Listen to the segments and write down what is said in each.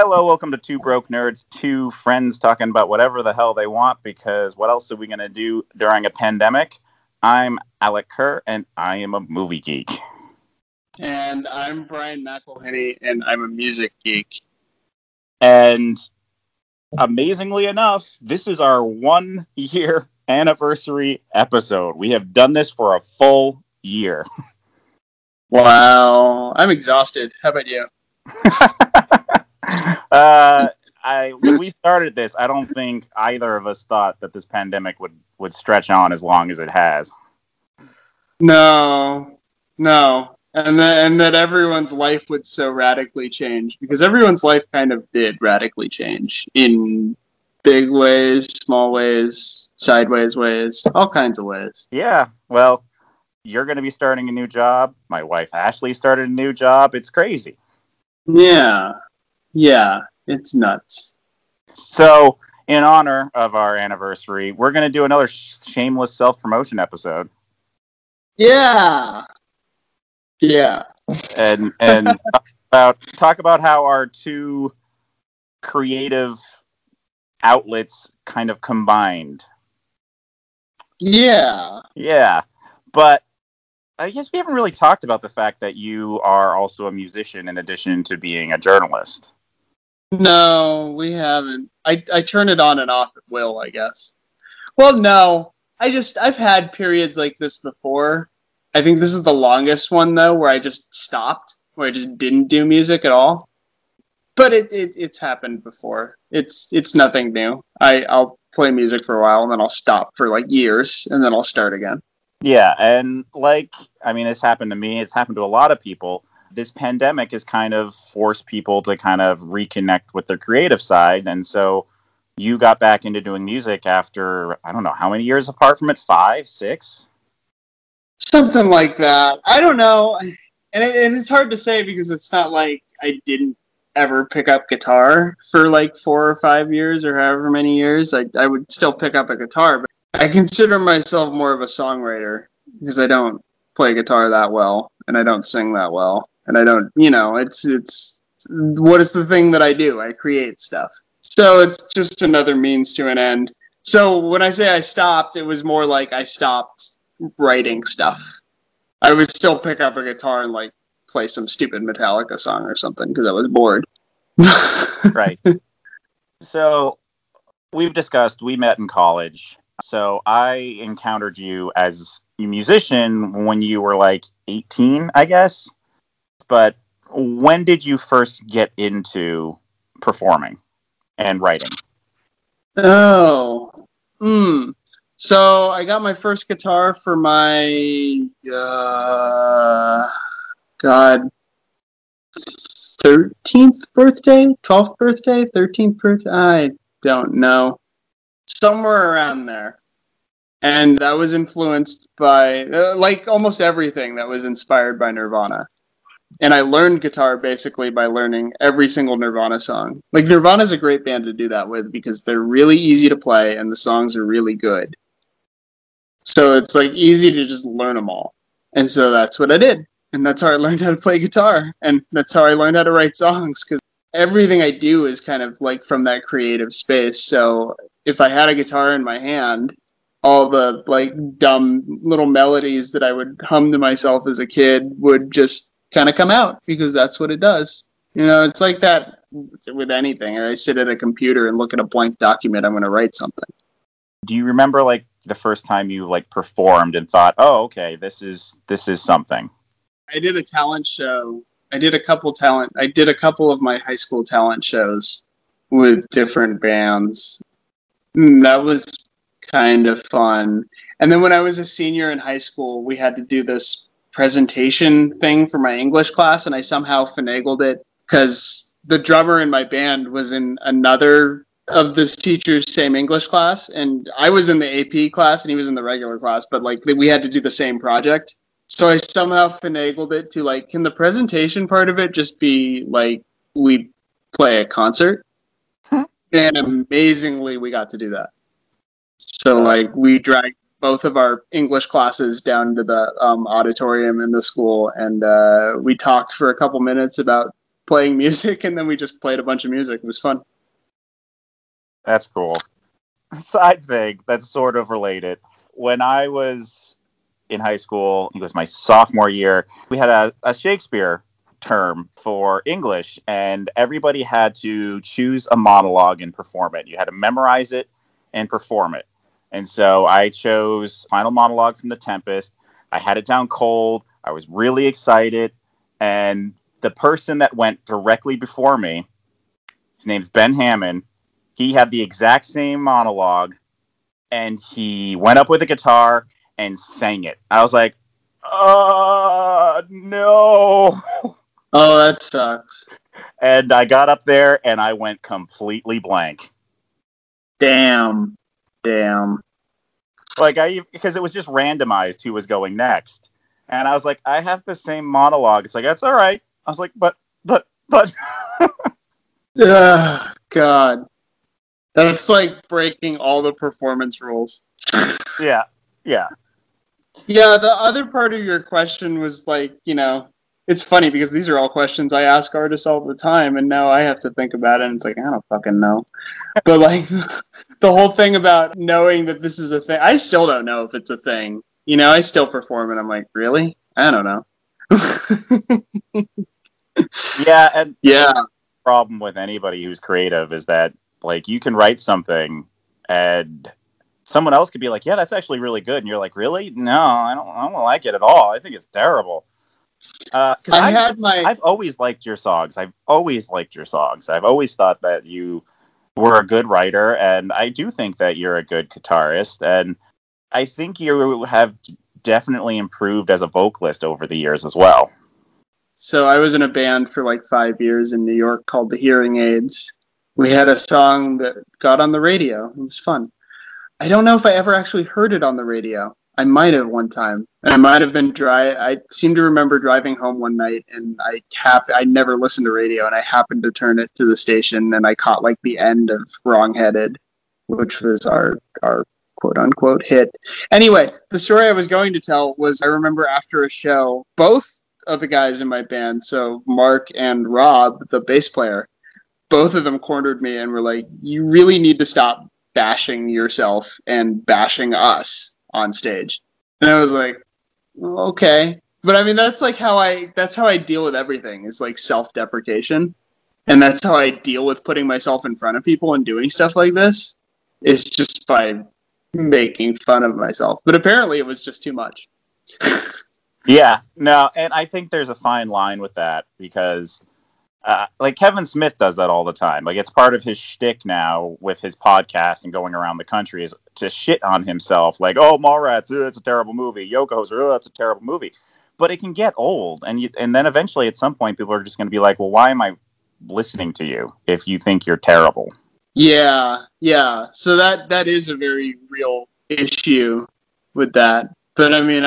Hello, welcome to Two Broke Nerds, two friends talking about whatever the hell they want, because what else are we going to do during a pandemic? I'm Alec Kerr, and I am a movie geek. And I'm Brian McElhenney, and I'm a music geek. And amazingly enough, this is our one-year anniversary episode. We have done this for a full year. Wow. I'm exhausted. How about you? When we started this, I don't think either of us thought that this pandemic would stretch on as long as it has. No. And that everyone's life would so radically change, because everyone's life kind of did radically change in big ways, small ways, sideways ways, all kinds of ways. Yeah, well, you're going to be starting a new job. My wife, Ashley, started a new job. It's crazy. Yeah, it's nuts. So, in honor of our anniversary, we're going to do another shameless self-promotion episode. Yeah. And talk about how our two creative outlets kind of combined. Yeah. But I guess we haven't really talked about the fact that you are also a musician in addition to being a journalist. No, we haven't. I turn it on and off at will, I guess. Well, no. I've had periods like this before. I think this is the longest one, though, where I just stopped, where I just didn't do music at all. But it's happened before. It's nothing new. I'll play music for a while, and then I'll stop for, like, years, and then I'll start again. Yeah, and, this happened to me. It's happened to a lot of people. This pandemic has kind of forced people to kind of reconnect with their creative side, and so you got back into doing music after, I don't know, how many years apart from it? 5, 6? Something like that. I don't know. And it's hard to say, because it's not like I didn't ever pick up guitar for, 4 or 5 years or however many years. I would still pick up a guitar, but I consider myself more of a songwriter, because I don't play guitar that well, and I don't sing that well, and I don't, it's what is the thing that I do? I create stuff. So it's just another means to an end. So when I say I stopped, it was more like I stopped writing stuff. I would still pick up a guitar and play some stupid Metallica song or something, because I was bored. Right. So we've discussed, we met in college. So I encountered you as a musician when you were 18, I guess. But when did you first get into performing and writing? So I got my first guitar for my, 13th birthday? I don't know. Somewhere around there. And that was influenced by, almost everything that was inspired by Nirvana. And I learned guitar basically by learning every single Nirvana song. Nirvana's a great band to do that with, because they're really easy to play and the songs are really good. So it's, easy to just learn them all. And so that's what I did. And that's how I learned how to play guitar. And that's how I learned how to write songs, because everything I do is kind of, from that creative space. So if I had a guitar in my hand, all the dumb little melodies that I would hum to myself as a kid would just kind of come out, because that's what it does. It's like that with anything. I sit at a computer and look at a blank document. I'm going to write something. Do you remember the first time you performed and thought, oh, okay, this is something? I did a talent show. I did a couple of my high school talent shows with different bands. That was kind of fun. And then when I was a senior in high school, we had to do this presentation thing for my English class, and I somehow finagled it, because the drummer in my band was in another of this teacher's same English class, and I was in the AP class and he was in the regular class, but we had to do the same project. So I somehow finagled it to can the presentation part of it just be we play a concert? And amazingly, we got to do that. So, we dragged both of our English classes down to the auditorium in the school, and we talked for a couple minutes about playing music, and then we just played a bunch of music. It was fun. That's cool. Side thing that's sort of related. When I was in high school, it was my sophomore year, we had a Shakespeare term for English, and everybody had to choose a monologue and perform it. You had to memorize it and perform it. And so I chose Final Monologue from The Tempest. I had it down cold. I was really excited. And the person that went directly before me, his name's Ben Hammond, he had the exact same monologue, and he went up with a guitar and sang it. I was like, no. Oh, that sucks. And I got up there, and I went completely blank. Damn. Because it was just randomized who was going next. And I was like, I have the same monologue. It's like, that's all right. I was like, but. God. That's like breaking all the performance rules. Yeah. Yeah, the other part of your question was like, it's funny because these are all questions I ask artists all the time, and now I have to think about it, and it's like, I don't fucking know. But the whole thing about knowing that this is a thing, I still don't know if it's a thing. I still perform, and I'm like, really? I don't know. Yeah, and the problem with anybody who's creative is that, you can write something, and someone else could be like, yeah, that's actually really good. And you're like, really? No, I don't like it at all. I think it's terrible. I've always liked your songs. I've always thought that you were a good writer, and I do think that you're a good guitarist. And I think you have definitely improved as a vocalist over the years as well. So I was in a band for 5 years in New York called The Hearing Aids. We had a song that got on the radio. It was fun. I don't know if I ever actually heard it on the radio. I might have one time. And I might have been dry. I seem to remember driving home one night, and I never listened to radio, and I happened to turn it to the station, and I caught the end of Wrongheaded, which was our quote-unquote hit. Anyway, the story I was going to tell was I remember after a show, both of the guys in my band, so Mark and Rob, the bass player, both of them cornered me and were like, you really need to stop bashing yourself and bashing us on stage. And I was like, okay. But I mean, that's how I deal with everything is self-deprecation. And that's how I deal with putting myself in front of people and doing stuff like this is just by making fun of myself. But apparently it was just too much. Yeah, no. And I think there's a fine line with that because Kevin Smith does that all the time. It's part of his shtick now with his podcast and going around the country is to shit on himself. Mallrats, that's a terrible movie. Yoko's, that's a terrible movie. But it can get old. And then eventually at some point, people are just going to be like, well, why am I listening to you if you think you're terrible? Yeah. So that is a very real issue with that. But I mean,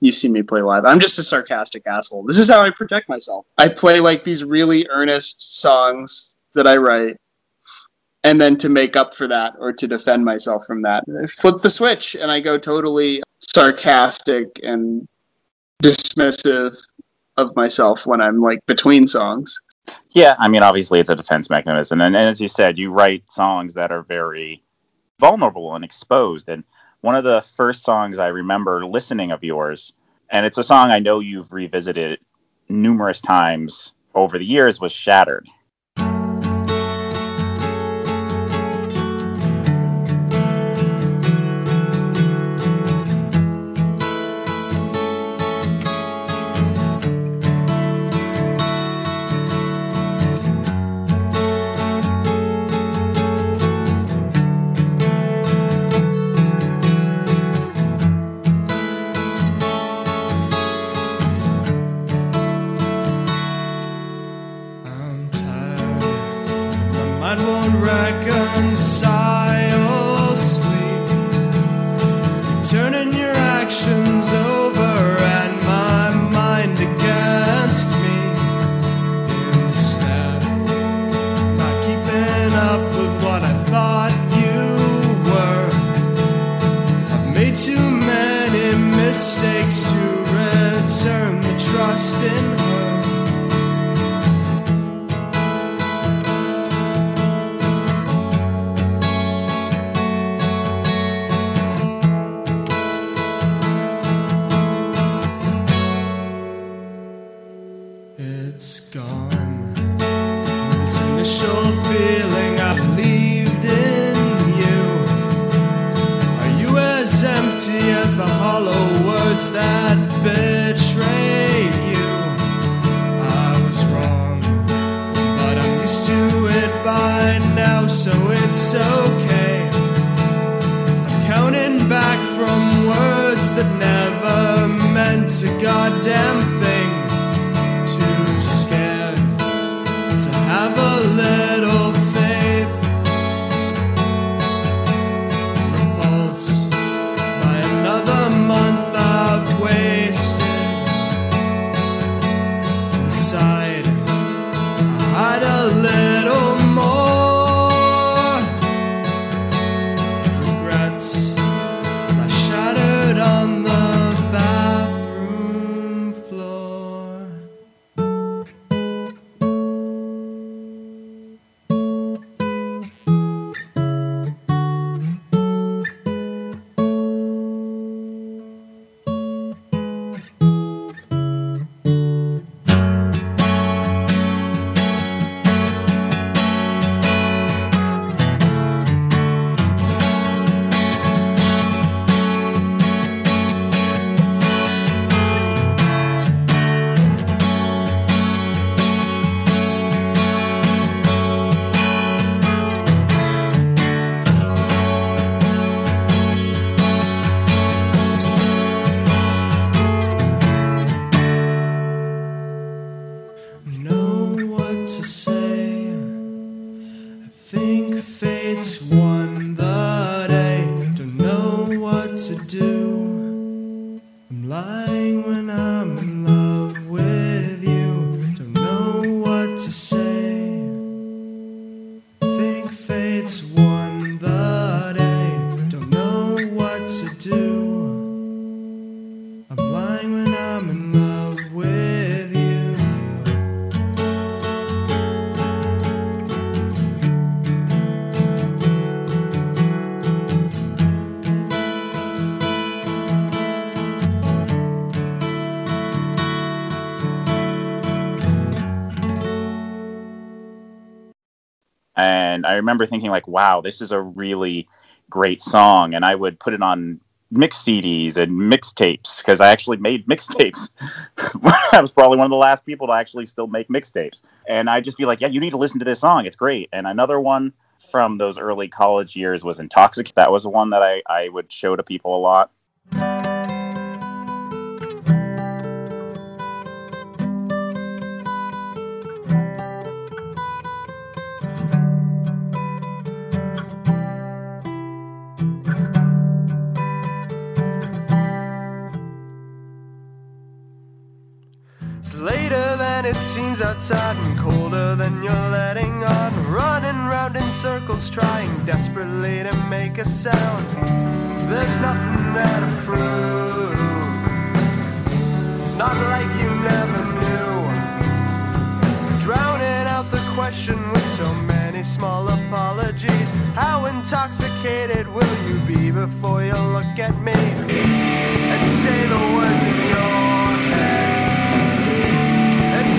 you see me play live. I'm just a sarcastic asshole. This is how I protect myself. I play these really earnest songs that I write, and then to make up for that or to defend myself from that, I flip the switch and I go totally sarcastic and dismissive of myself when I'm between songs. Yeah, I mean, obviously it's a defense mechanism, and as you said, you write songs that are very vulnerable and exposed. And one of the first songs I remember listening of yours, and it's a song I know you've revisited numerous times over the years, was Shattered. Mistakes to return the trust in her. it's okay. I'm counting back from words that never meant a goddamn thing. Too scared to have a little faith. Repulsed by another month I've wasted. Inside, I had a little more regrets. I shattered on the bathroom floor. And I remember thinking, like, wow, this is a really great song. And I would put it on mix CDs and mixtapes, because I actually made mixtapes. I was probably one of the last people to actually still make mixtapes. And I'd just be like, yeah, you need to listen to this song. It's great. And another one from those early college years was Intoxic. That was the one that I would show to people a lot. It seems outside and colder than you're letting on. Running round in circles, trying desperately to make a sound. There's nothing there to prove, not like you never knew. Drowning out the question with so many small apologies. How intoxicated will you be before you look at me and say the words in your head?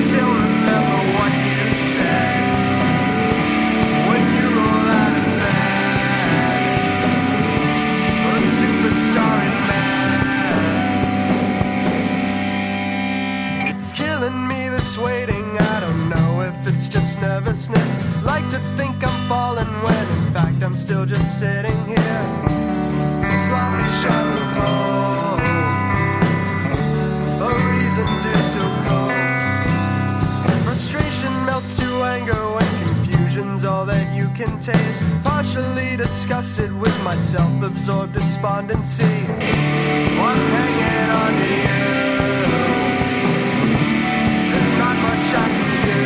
Still remember what you said when you roll out of bed. Oh, stupid sorry man. It's killing me this waiting. I don't know if it's just nervousness. Like to think I'm falling when in fact I'm still just sitting here. Slowly shining home. A reason to still call. Frustration melts to anger when confusion's all that you can taste. Partially disgusted with my self-absorbed despondency. I'm hanging on to you. There's not much I can do.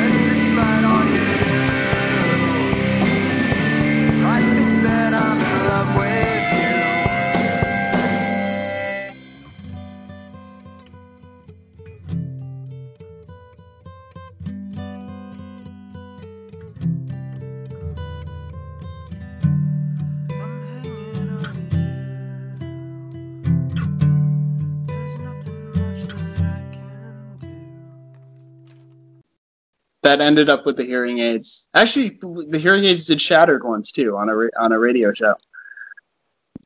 And despite all you do, I think that I'm in love with you. That ended up with the Hearing Aids. Actually, the Hearing Aids did Shattered once too on a radio show.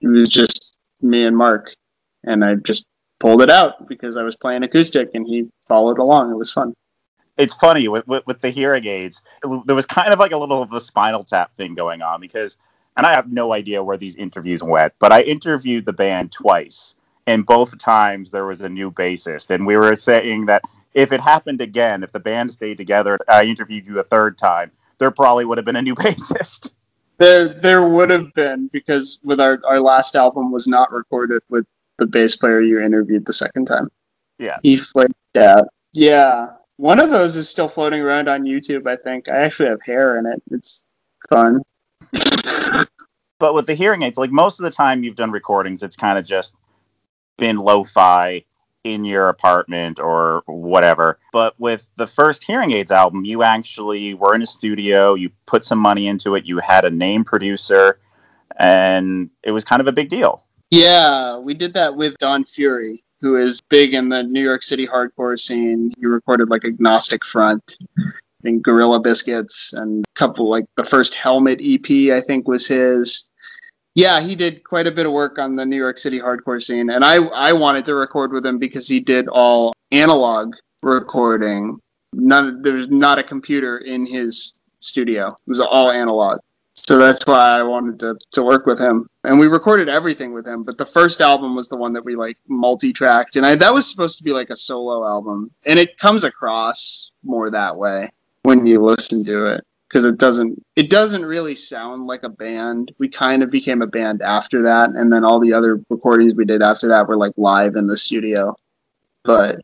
It was just me and Mark, and I just pulled it out because I was playing acoustic, and he followed along. It was fun. It's funny with the hearing aids. There was kind of like a little of a Spinal Tap thing going on because, and I have no idea where these interviews went, but I interviewed the band twice, and both times there was a new bassist, and we were saying that if it happened again, if the band stayed together, I interviewed you a third time, there probably would have been a new bassist. There would have been, because with our last album was not recorded with the bass player you interviewed the second time. Yeah. He flaked out. Yeah. One of those is still floating around on YouTube, I think. I actually have hair in it. It's fun. But with the hearing aids, like most of the time you've done recordings, it's kind of just been lo-fi in your apartment or whatever. But with the first Hearing Aids album, you actually were in a studio, you put some money into it, you had a name producer, and it was kind of a big deal. Yeah, we did that with Don Fury, who is big in the New York City hardcore scene. He recorded like Agnostic Front and Gorilla Biscuits and a couple, like the first Helmet EP, I think, was his. Yeah, he did quite a bit of work on the New York City hardcore scene. And I wanted to record with him because he did all analog recording. There's not a computer in his studio. It was all analog. So that's why I wanted to work with him. And we recorded everything with him. But the first album was the one that we like multi-tracked. And that was supposed to be like a solo album. And it comes across more that way when you listen to it. Because it doesn't really sound like a band. We kind of became a band after that, and then all the other recordings we did after that were like live in the studio. But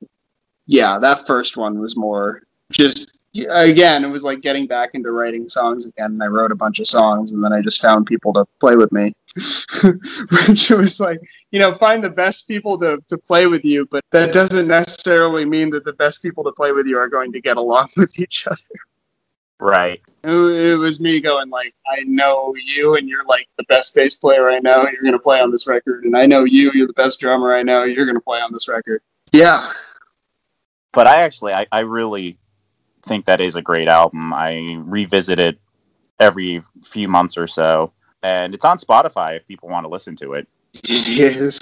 yeah, that first one was more just, again, it was like getting back into writing songs again. And I wrote a bunch of songs, and then I just found people to play with me. Which was like, you know, find the best people to play with you, but that doesn't necessarily mean that the best people to play with you are going to get along with each other. Right. It was me going like, I know you, and you're like the best bass player I know, you're going to play on this record. And I know you, you're the best drummer I know, you're going to play on this record. Yeah. But I really think that is a great album. I revisit it every few months or so. And it's on Spotify if people want to listen to it. It is.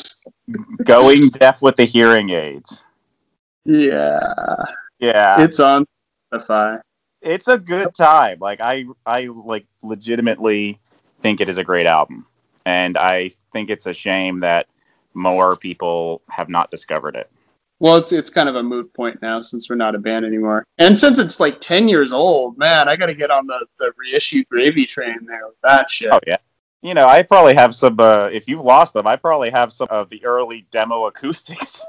Going Deaf with the Hearing Aids. Yeah. Yeah. It's on Spotify. It's a good time. Like I like legitimately think it is a great album, and I think it's a shame that more people have not discovered it. Well, it's kind of a moot point now since we're not a band anymore, and since it's like 10 years old, man, I got to get on the reissue gravy train there with that shit. Oh yeah, you know I probably have some. If you've lost them, I probably have some of the early demo acoustics.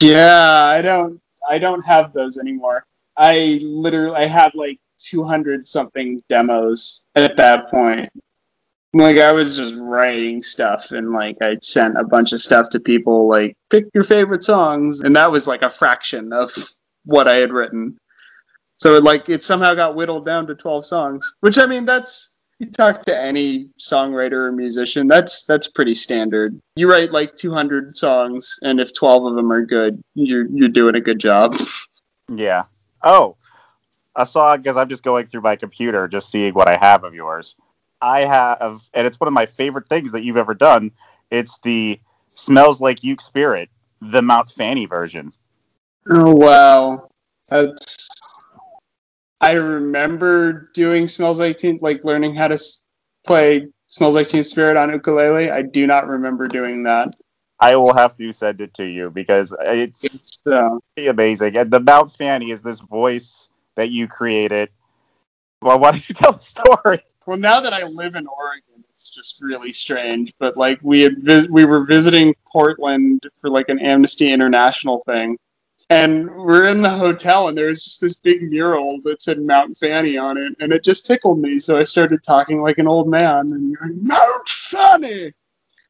Yeah, I don't have those anymore. I had like 200 something demos at that point. Like I was just writing stuff, and like I sent a bunch of stuff to people like pick your favorite songs, and that was like a fraction of what I had written. So it somehow got whittled down to 12 songs, which I mean that's, you talk to any songwriter or musician, that's pretty standard. You write like 200 songs, and if 12 of them are good, you're doing a good job. Yeah. Oh, I saw, because I'm just going through my computer, just seeing what I have of yours. I have, and it's one of my favorite things that you've ever done. It's the Smells Like Teen Spirit, the Mount Fanny version. Oh, wow. That's... I remember doing Smells Like Teen, like learning how to play Smells Like Teen Spirit on ukulele. I do not remember doing that. I will have to send it to you because it's pretty amazing. And the Mount Fanny is this voice that you created. Well, why don't you tell the story? Well, now that I live in Oregon, it's just really strange. But like we were visiting Portland for like an Amnesty International thing. And we're in the hotel, and there was just this big mural that said Mount Fanny on it, and it just tickled me, so I started talking like an old man, and you're like, Mount Fanny!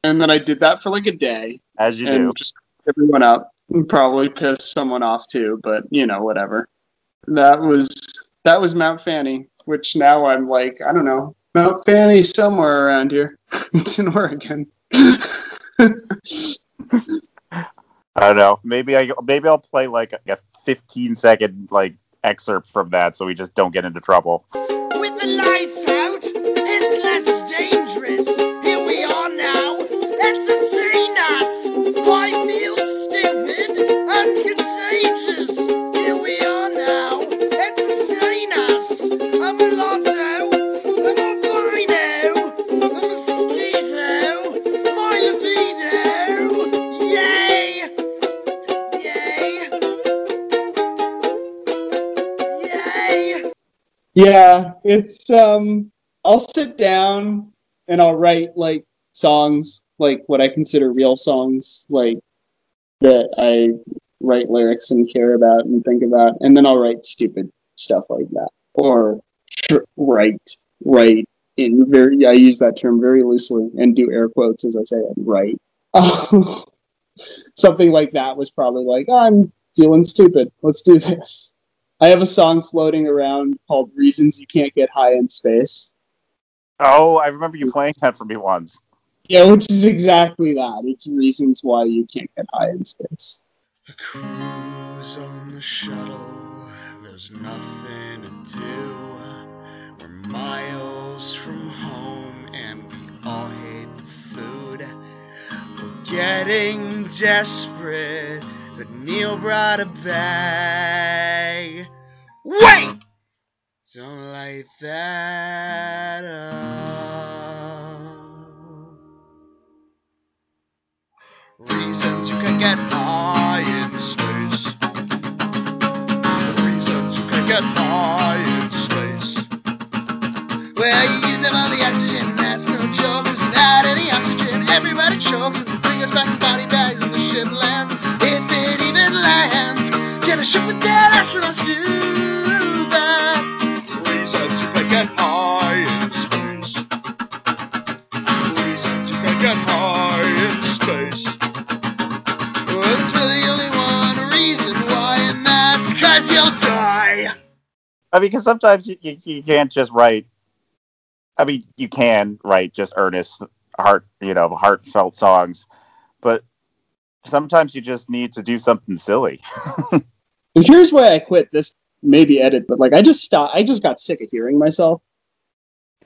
And then I did that for like a day. As you do. Just everyone up, and probably pissed someone off too, but, you know, whatever. That was Mount Fanny, which now I'm like, I don't know, Mount Fanny somewhere around here. It's in Oregon. I don't know. Maybe I'll play like a 15-second like excerpt from that, so we just don't get into trouble. With the lights out, it's less dangerous. Here we are now. That's insane us. I feel stupid and contagious. Yeah, it's I'll sit down and I'll write like songs, like what I consider real songs, like that I write lyrics and care about and think about, and then I'll write stupid stuff like that, or write in very, I use that term very loosely and do air quotes as I say it, write. Something like that was probably like, oh, I'm feeling stupid, let's do this. I have a song floating around called Reasons You Can't Get High in Space. Oh, I remember you playing that for me once. Yeah, which is exactly that. It's reasons why you can't get high in space. The crew's on the shuttle, there's nothing to do. We're miles from home and we all hate the food. We're getting desperate, but Neil brought a bag. Wait! Don't light that up. Reasons you can get high in space. Reasons you can get high in space. Well, you use up all the oxygen, and that's no joke. Because without any oxygen, everybody chokes. And they bring us back in body bags when the ship lands. If it even lands, get a ship with dead astronauts too. Get high in space. Reasons you can get high in space. There's really only one reason why, and that's because you'll die. I mean, because sometimes you can't just write. I mean, you can write just earnest, heartfelt songs, but sometimes you just need to do something silly. Here's why I quit this. Maybe edit, but like I just got sick of hearing myself,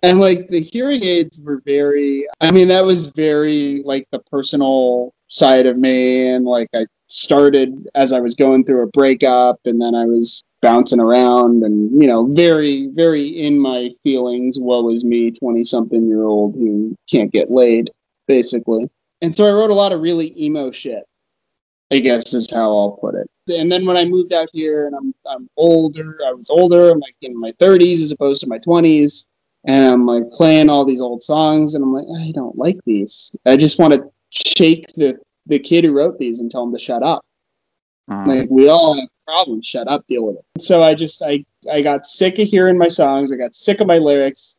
and like the hearing aids were very, I mean, that was very like the personal side of me, and like I started as I was going through a breakup, and then I was bouncing around, and very, very in my feelings, woe is me, 20-something-year-old who can't get laid, basically. And so I wrote a lot of really emo shit, I guess is how I'll put it. And then when I moved out here and I was older, I'm like in my 30s as opposed to my 20s, and I'm like playing all these old songs, and I'm like, I don't like these. I just want to shake the kid who wrote these and tell him to shut up. Like, we all have problems, shut up, deal with it. So I got sick of hearing my songs, I got sick of my lyrics,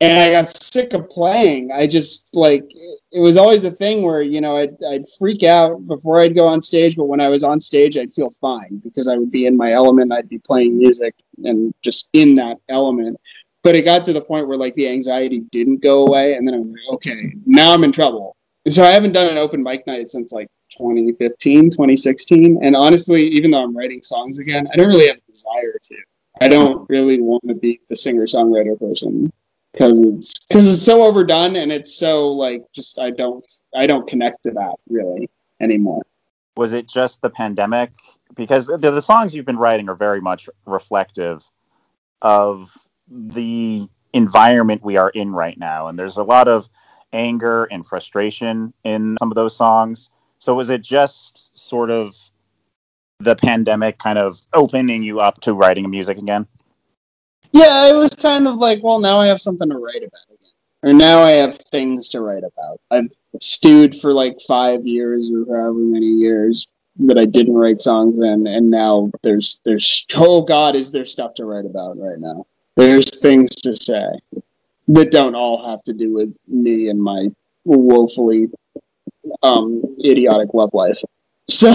and I got sick of playing. I just, like, it was always the thing where, I'd freak out before I'd go on stage, but when I was on stage, I'd feel fine because I would be in my element. I'd be playing music and just in that element. But it got to the point where, like, the anxiety didn't go away, and then I'm like, okay, now I'm in trouble. So I haven't done an open mic night since, like, 2015, 2016. And honestly, even though I'm writing songs again, I don't really have a desire to. I don't really want to be the singer-songwriter person. Because it's so overdone, and it's so, like, just I don't connect to that really anymore. Was it just the pandemic? Because the songs you've been writing are very much reflective of the environment we are in right now, and there's a lot of anger and frustration in some of those songs. So was it just sort of the pandemic kind of opening you up to writing music again? Yeah, it was kind of like, well, now I have something to write about again. Or now I have things to write about. I've stewed for like 5 years or however many years that I didn't write songs in, and now there's oh God, is there stuff to write about right now? There's things to say that don't all have to do with me and my woefully idiotic love life. So...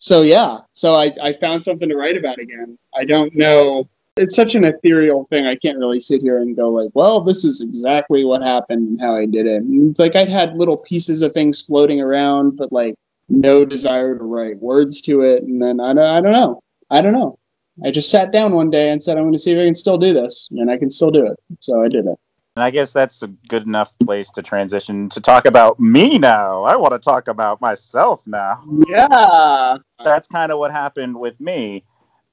So yeah, so I found something to write about again. I don't know. It's such an ethereal thing. I can't really sit here and go like, well, this is exactly what happened and how I did it. And it's like I had little pieces of things floating around, but like no desire to write words to it. And then I don't know. I just sat down one day and said, I'm going to see if I can still do this. And I can still do it. So I did it. And I guess that's a good enough place to transition to talk about me now. I want to talk about myself now. Yeah. That's kind of what happened with me.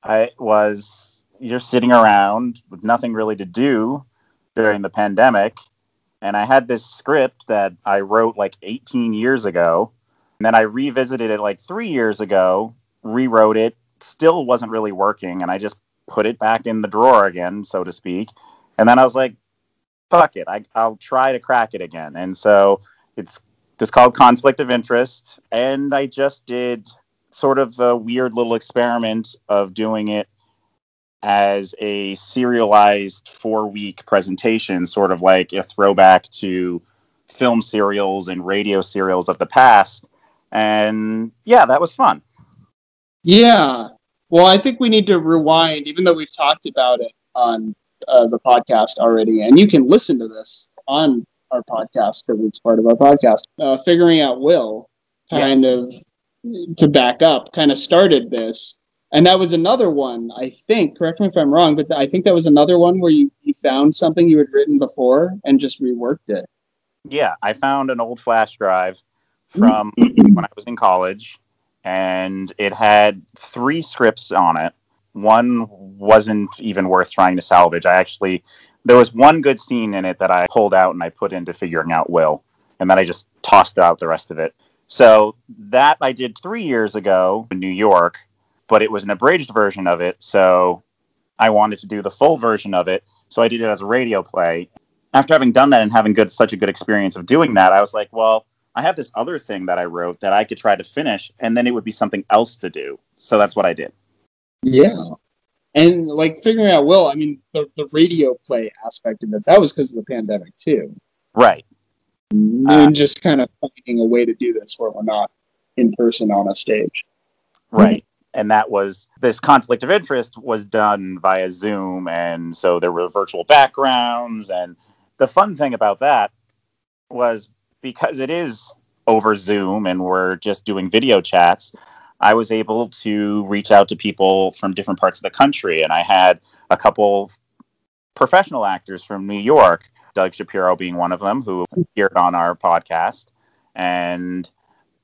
You're sitting around with nothing really to do during the pandemic. And I had this script that I wrote like 18 years ago. And then I revisited it like 3 years ago, rewrote it, still wasn't really working. And I just put it back in the drawer again, so to speak. And then I was like, fuck it, I'll try to crack it again. And so it's just called Conflict of Interest. And I just did sort of the weird little experiment of doing it as a serialized 4-week presentation, sort of like a throwback to film serials and radio serials of the past. And yeah, that was fun. Yeah. Well, I think we need to rewind, even though we've talked about it on the podcast already. And you can listen to this on our podcast because it's part of our podcast. Figuring Out Will, kind of, to back up, kind of started this. And that was another one, I think, correct me if I'm wrong, but I think that was another one where you found something you had written before and just reworked it. Yeah, I found an old flash drive from when I was in college, and it had 3 scripts on it. One wasn't even worth trying to salvage. There was one good scene in it that I pulled out and I put into Figuring Out Will, and then I just tossed out the rest of it. So that I did 3 years ago in New York, but it was an abridged version of it, so I wanted to do the full version of it, so I did it as a radio play. After having done that and having such a good experience of doing that, I was like, well, I have this other thing that I wrote that I could try to finish, and then it would be something else to do. So that's what I did. Yeah. And, like, Figuring Out Will, I mean, the radio play aspect of it, that was because of the pandemic, too. Right. And just kind of finding a way to do this where we're not in person on a stage. Right. And that was, this Conflict of Interest was done via Zoom, and so there were virtual backgrounds, and the fun thing about that was, because it is over Zoom and we're just doing video chats, I was able to reach out to people from different parts of the country. And I had a couple professional actors from New York, Doug Shapiro being one of them, who appeared on our podcast. And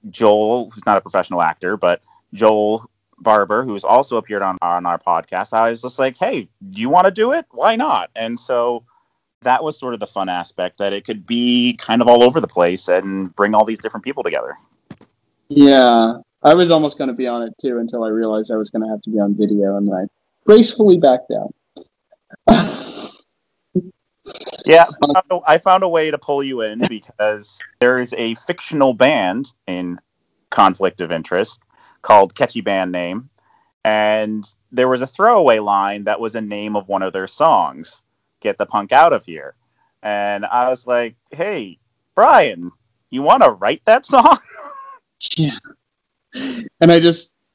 Joel, who's not a professional actor, but Joel Barber, who's also appeared on our podcast. I was just like, hey, do you want to do it? Why not? And so that was sort of the fun aspect, that it could be kind of all over the place and bring all these different people together. Yeah. I was almost going to be on it too, until I realized I was going to have to be on video, and then I gracefully backed out. Yeah. I found a way to pull you in, because there is a fictional band in Conflict of Interest called Catchy Band Name. And there was a throwaway line that was a name of one of their songs, Get the Punk Out of Here. And I was like, hey, Brian, you want to write that song? Yeah. And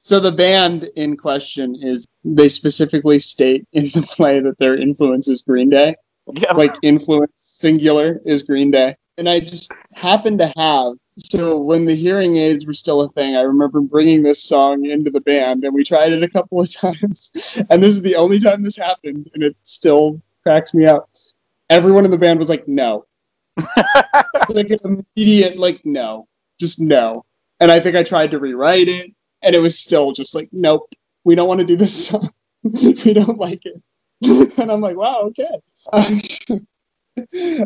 so the band in question is, they specifically state in the play that their influence is Green Day. Yeah. Like, influence singular is Green Day. And I just happened to have, so when the hearing aids were still a thing, I remember bringing this song into the band, and we tried it a couple of times. And this is the only time this happened, and it still cracks me up. Everyone in the band was like, no. Like an immediate, like, no. Just no. And I think I tried to rewrite it, and it was still just like, nope, we don't want to do this song. We don't like it. And I'm like, wow, okay.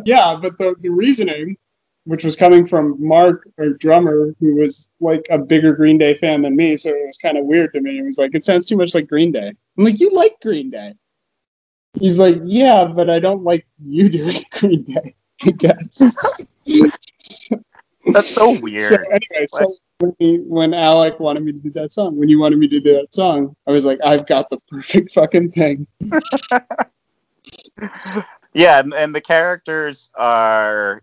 Yeah, but the reasoning, which was coming from Mark, our drummer, who was like a bigger Green Day fan than me, so it was kind of weird to me. It was like, it sounds too much like Green Day. I'm like, you like Green Day. He's like, yeah, but I don't like you doing Green Day, I guess. That's so weird. So anyway, so when Alec wanted me to do that song, I was like, I've got the perfect fucking thing. Yeah, and the characters are...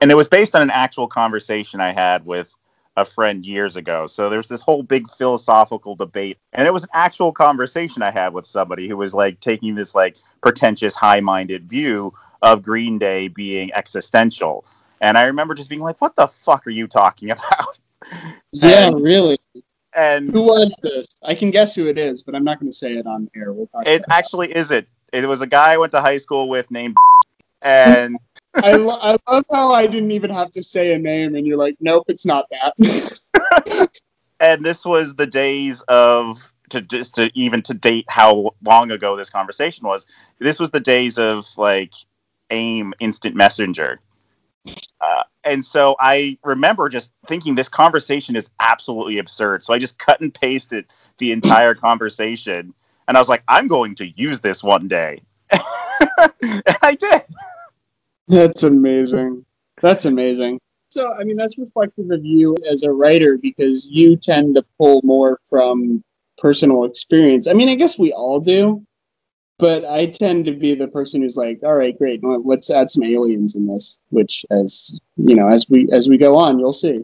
And it was based on an actual conversation I had with a friend years ago. So there's this whole big philosophical debate, and it was an actual conversation I had with somebody who was like taking this like pretentious high-minded view of Green Day being existential. And I remember just being like, what the fuck are you talking about? Yeah, really. And who was this? I can guess who it is, but I'm not going to say it on air. We'll talk. It actually isn't. It was a guy I went to high school with named and I love how I didn't even have to say a name, and you're like, nope, it's not that. And this was the days of, to date how long ago this conversation was, this was the days of, like, AIM Instant Messenger. And so I remember just thinking, this conversation is absolutely absurd. So I just cut and pasted the entire conversation And I was like, I'm going to use this one day. And I did. That's amazing. That's amazing. So, I mean, that's reflective of you as a writer, because you tend to pull more from personal experience. I mean, I guess we all do, but I tend to be the person who's like, all right, great, let's add some aliens in this, which, as you know, as we go on, you'll see.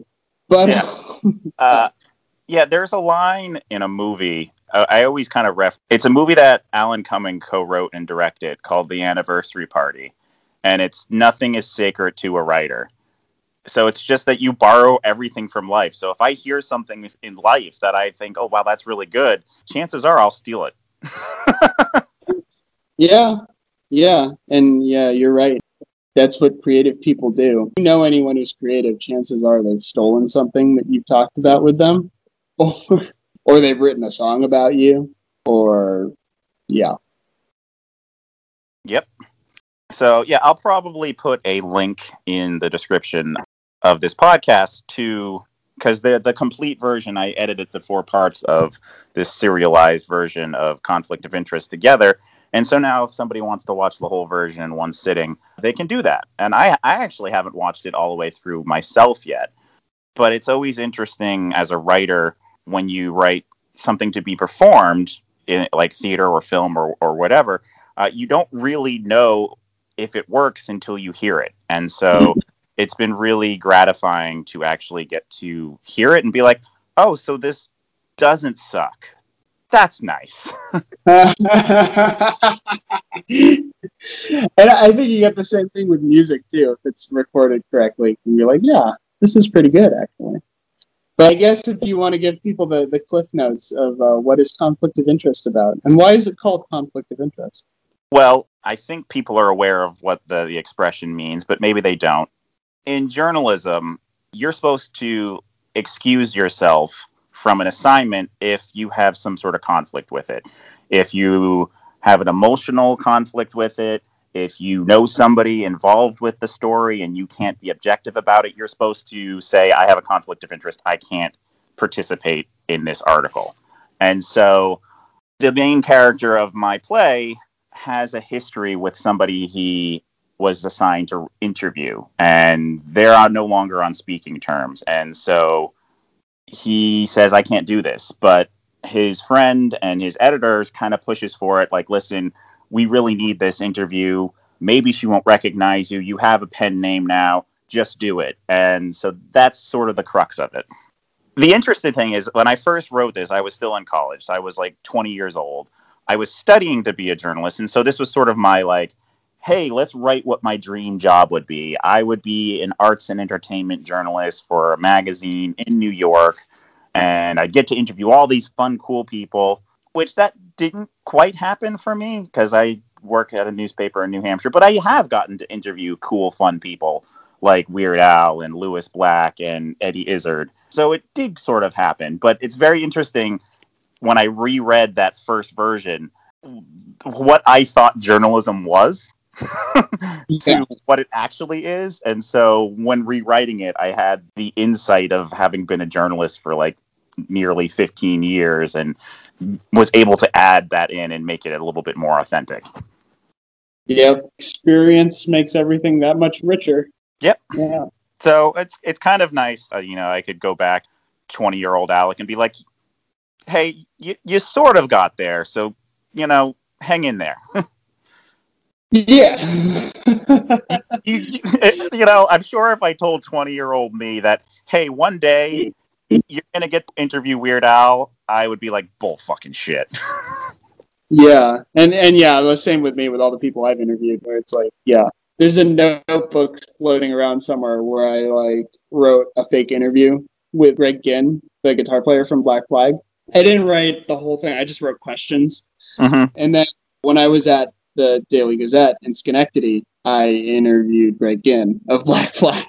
But yeah, yeah, there's a line in a movie. I always kind of it's a movie that Alan Cumming co-wrote and directed called The Anniversary Party. And it's nothing is sacred to a writer. So it's just that you borrow everything from life. So if I hear something in life that I think, oh, wow, that's really good, chances are I'll steal it. Yeah. Yeah. And yeah, you're right. That's what creative people do. If you know anyone who's creative, chances are they've stolen something that you've talked about with them. Or they've written a song about you. Or, yeah. Yep. So, yeah, I'll probably put a link in the description of this podcast to, because the complete version, I edited the 4 parts of this serialized version of Conflict of Interest together. And so now if somebody wants to watch the whole version in one sitting, they can do that. And I actually haven't watched it all the way through myself yet. But it's always interesting as a writer when you write something to be performed in like theater or film or whatever, you don't really know if it works until you hear it. And so it's been really gratifying to actually get to hear it and be like, oh, so this doesn't suck. That's nice. And I think you get the same thing with music, too, if it's recorded correctly. And you're like, yeah, this is pretty good, actually. But I guess if you want to give people the cliff notes of what is Conflict of Interest about, and why is it called Conflict of Interest? Well, I think people are aware of what the expression means, but maybe they don't. In journalism, you're supposed to excuse yourself from an assignment if you have some sort of conflict with it. If you have an emotional conflict with it, if you know somebody involved with the story and you can't be objective about it, you're supposed to say, I have a conflict of interest. I can't participate in this article. And so the main character of my play has a history with somebody he was assigned to interview, and they're no longer on speaking terms. And so he says, I can't do this, but his friend and his editors kind of pushes for it. Like, listen, we really need this interview. Maybe she won't recognize you. You have a pen name now. Just do it. And so that's sort of the crux of it. The interesting thing is when I first wrote this, I was still in college. So I was like 20 years old. I was studying to be a journalist. And so this was sort of my like, hey, let's write what my dream job would be. I would be an arts and entertainment journalist for a magazine in New York, and I'd get to interview all these fun, cool people, which that didn't quite happen for me because I work at a newspaper in New Hampshire, but I have gotten to interview cool, fun people like Weird Al and Lewis Black and Eddie Izzard. So it did sort of happen, but it's very interesting when I reread that first version, what I thought journalism was. To what it actually is. And so when rewriting it, I had the insight of having been a journalist for like nearly 15 years and was able to add that in and make it a little bit more authentic. Yep. Experience makes everything that much richer. Yep. Yeah. So it's kind of nice. You know, I could go back 20-year-old Alec and be like, hey, you sort of got there. So, you know, hang in there. Yeah. You know, I'm sure if I told 20-year-old me that, hey, one day you're going to get to interview Weird Al, I would be like, bull fucking shit. Yeah. And yeah, the same with me with all the people I've interviewed where it's like, yeah, there's a notebook floating around somewhere where I like wrote a fake interview with Greg Ginn, the guitar player from Black Flag. I didn't write the whole thing. I just wrote questions. Mm-hmm. And then when I was at the Daily Gazette in Schenectady, I interviewed Greg Ginn of Black Flag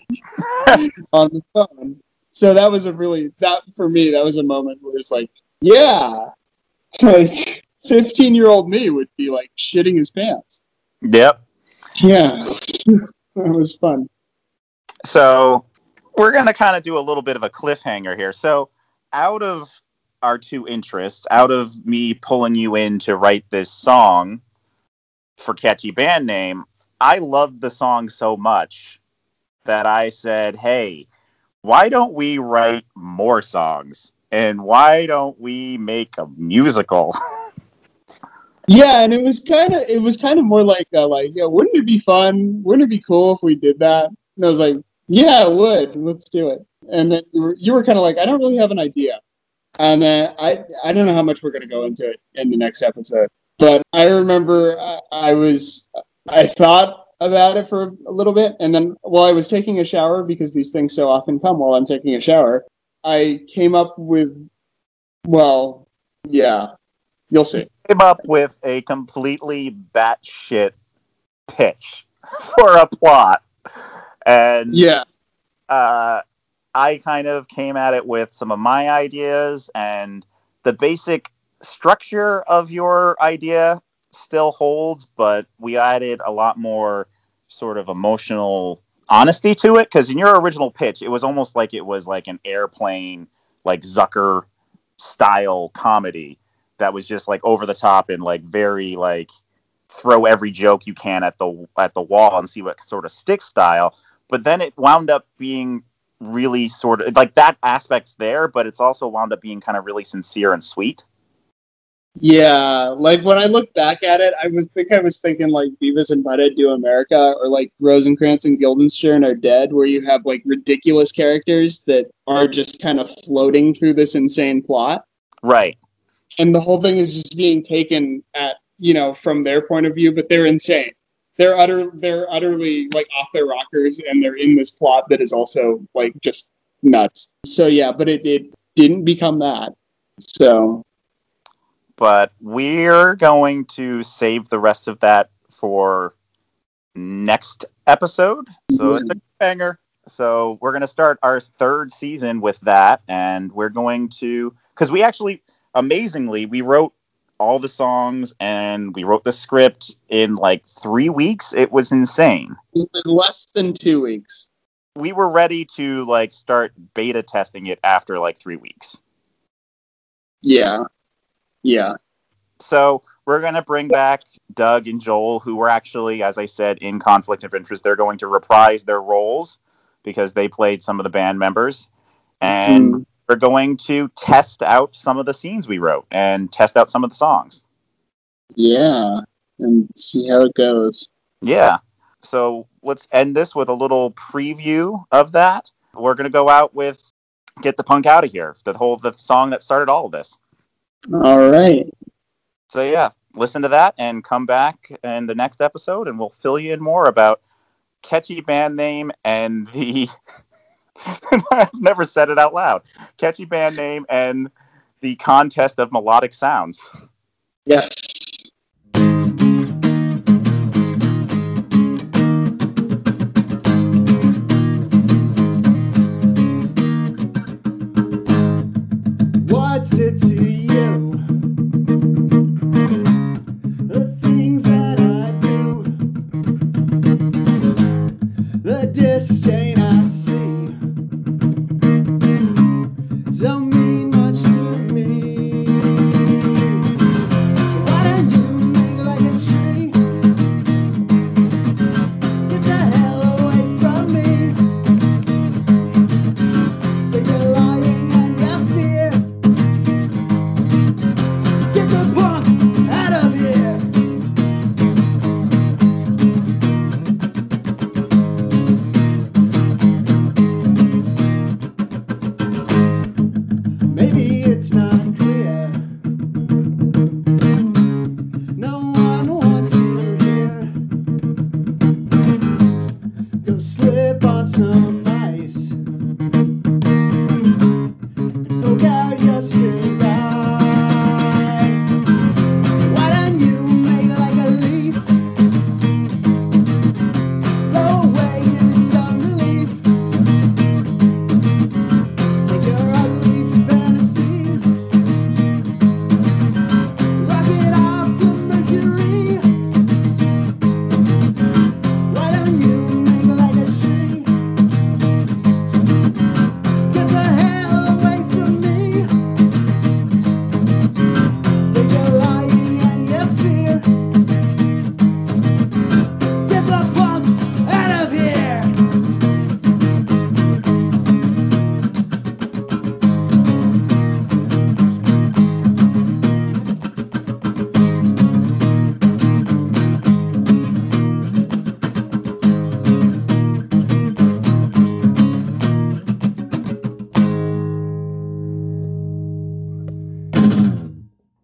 on the phone. So that was a moment where it's like, yeah, like 15-year-old me would be like shitting his pants. Yep. Yeah. That was fun. So we're going to kind of do a little bit of a cliffhanger here. So out of our two interests out of me pulling you in to write this song for Catchy Band Name, I loved the song so much that I said, hey, why don't we write more songs? And why don't we make a musical? Yeah, and it was kind of more like, yeah, wouldn't it be fun? Wouldn't it be cool if we did that? And I was like, yeah, it would. Let's do it. And then you were kind of like, I don't really have an idea. And then I don't know how much we're going to go into it in the next episode. But I remember I thought about it for a little bit. And then while I was taking a shower, because these things so often come while I'm taking a shower, I came up with, well, yeah, you'll see. Came up with a completely batshit pitch for a plot. And yeah, I kind of came at it with some of my ideas, and the basic structure of your idea still holds, but we added a lot more sort of emotional honesty to it, because in your original pitch, it was almost like it was like an Airplane, like Zucker-style comedy that was just like over the top and like very like throw every joke you can at the wall and see what sort of sticks style. But then it wound up being really sort of like that aspect's there, but it's also wound up being kind of really sincere and sweet. Yeah, like when I look back at it, I was thinking like Beavis and Butthead Do America, or like Rosencrantz and Guildenstern Are Dead, where you have like ridiculous characters that are just kind of floating through this insane plot. Right. And the whole thing is just being taken at, you know, from their point of view, but they're insane. They're utterly like off their rockers, and they're in this plot that is also like just nuts. So yeah, but it didn't become that. So, but we're going to save the rest of that for next episode. So It's a banger. So we're going to start our third season with that, and we're going to, because we actually, amazingly, we wrote all the songs and we wrote the script in like 3 weeks. It was insane. It was less than 2 weeks. We were ready to like start beta testing it after like 3 weeks. Yeah. So we're going to bring back Doug and Joel, who were actually, as I said, in Conflict of Interest. They're going to reprise their roles because they played some of the band members. And we're going to test out some of the scenes we wrote and test out some of the songs. Yeah, and see how it goes. Yeah, so let's end this with a little preview of that. We're going to go out with Get the Punk Out of Here, the song that started all of this. All right. So yeah, listen to that and come back in the next episode, and we'll fill you in more about Catchy Band Name and the... I've never said it out loud. Catchy Band Name and the Contest of Melodic Sounds. Yes.